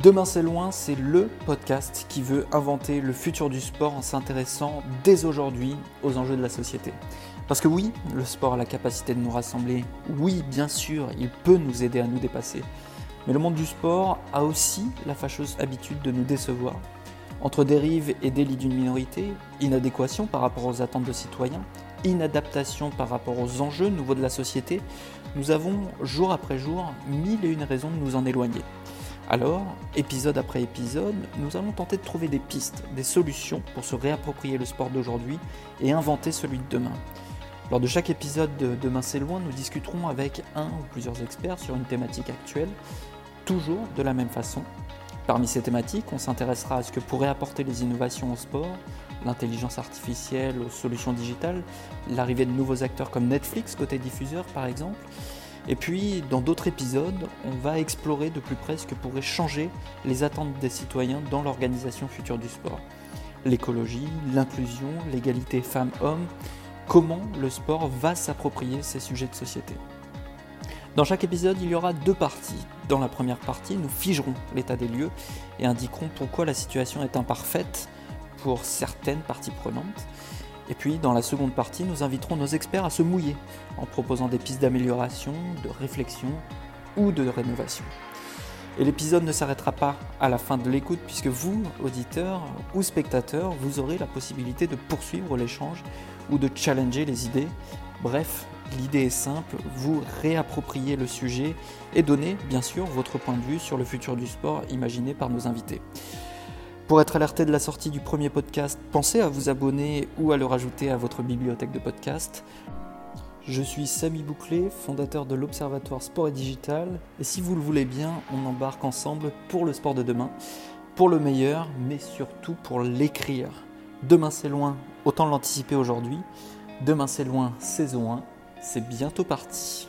Demain c'est loin, c'est le podcast qui veut inventer le futur du sport en s'intéressant dès aujourd'hui aux enjeux de la société. Parce que oui, le sport a la capacité de nous rassembler, oui bien sûr, il peut nous aider à nous dépasser. Mais le monde du sport a aussi la fâcheuse habitude de nous décevoir. Entre dérives et délits d'une minorité, inadéquation par rapport aux attentes de citoyens, inadaptation par rapport aux enjeux nouveaux de la société, nous avons jour après jour mille et une raisons de nous en éloigner. Alors, épisode après épisode, nous allons tenter de trouver des pistes, des solutions pour se réapproprier le sport d'aujourd'hui et inventer celui de demain. Lors de chaque épisode de Demain c'est loin, nous discuterons avec un ou plusieurs experts sur une thématique actuelle, toujours de la même façon. Parmi ces thématiques, on s'intéressera à ce que pourraient apporter les innovations au sport, l'intelligence artificielle aux solutions digitales, l'arrivée de nouveaux acteurs comme Netflix côté diffuseur par exemple. Et puis, dans d'autres épisodes, on va explorer de plus près ce que pourraient changer les attentes des citoyens dans l'organisation future du sport. L'écologie, l'inclusion, l'égalité femmes-hommes, comment le sport va s'approprier ces sujets de société. Dans chaque épisode, il y aura deux parties. Dans la première partie, nous figerons l'état des lieux et indiquerons pourquoi la situation est imparfaite pour certaines parties prenantes. Et puis, dans la seconde partie, nous inviterons nos experts à se mouiller en proposant des pistes d'amélioration, de réflexion ou de rénovation. Et l'épisode ne s'arrêtera pas à la fin de l'écoute puisque vous, auditeurs ou spectateurs, vous aurez la possibilité de poursuivre l'échange ou de challenger les idées. Bref, l'idée est simple, vous réappropriez le sujet et donnez, bien sûr, votre point de vue sur le futur du sport imaginé par nos invités. Pour être alerté de la sortie du premier podcast, pensez à vous abonner ou à le rajouter à votre bibliothèque de podcasts. Je suis Samy Bouclet, fondateur de l'Observatoire Sport et Digital, et si vous le voulez bien, on embarque ensemble pour le sport de demain, pour le meilleur, mais surtout pour l'écrire. Demain c'est loin, autant l'anticiper aujourd'hui. Demain c'est loin, saison 1, c'est bientôt parti.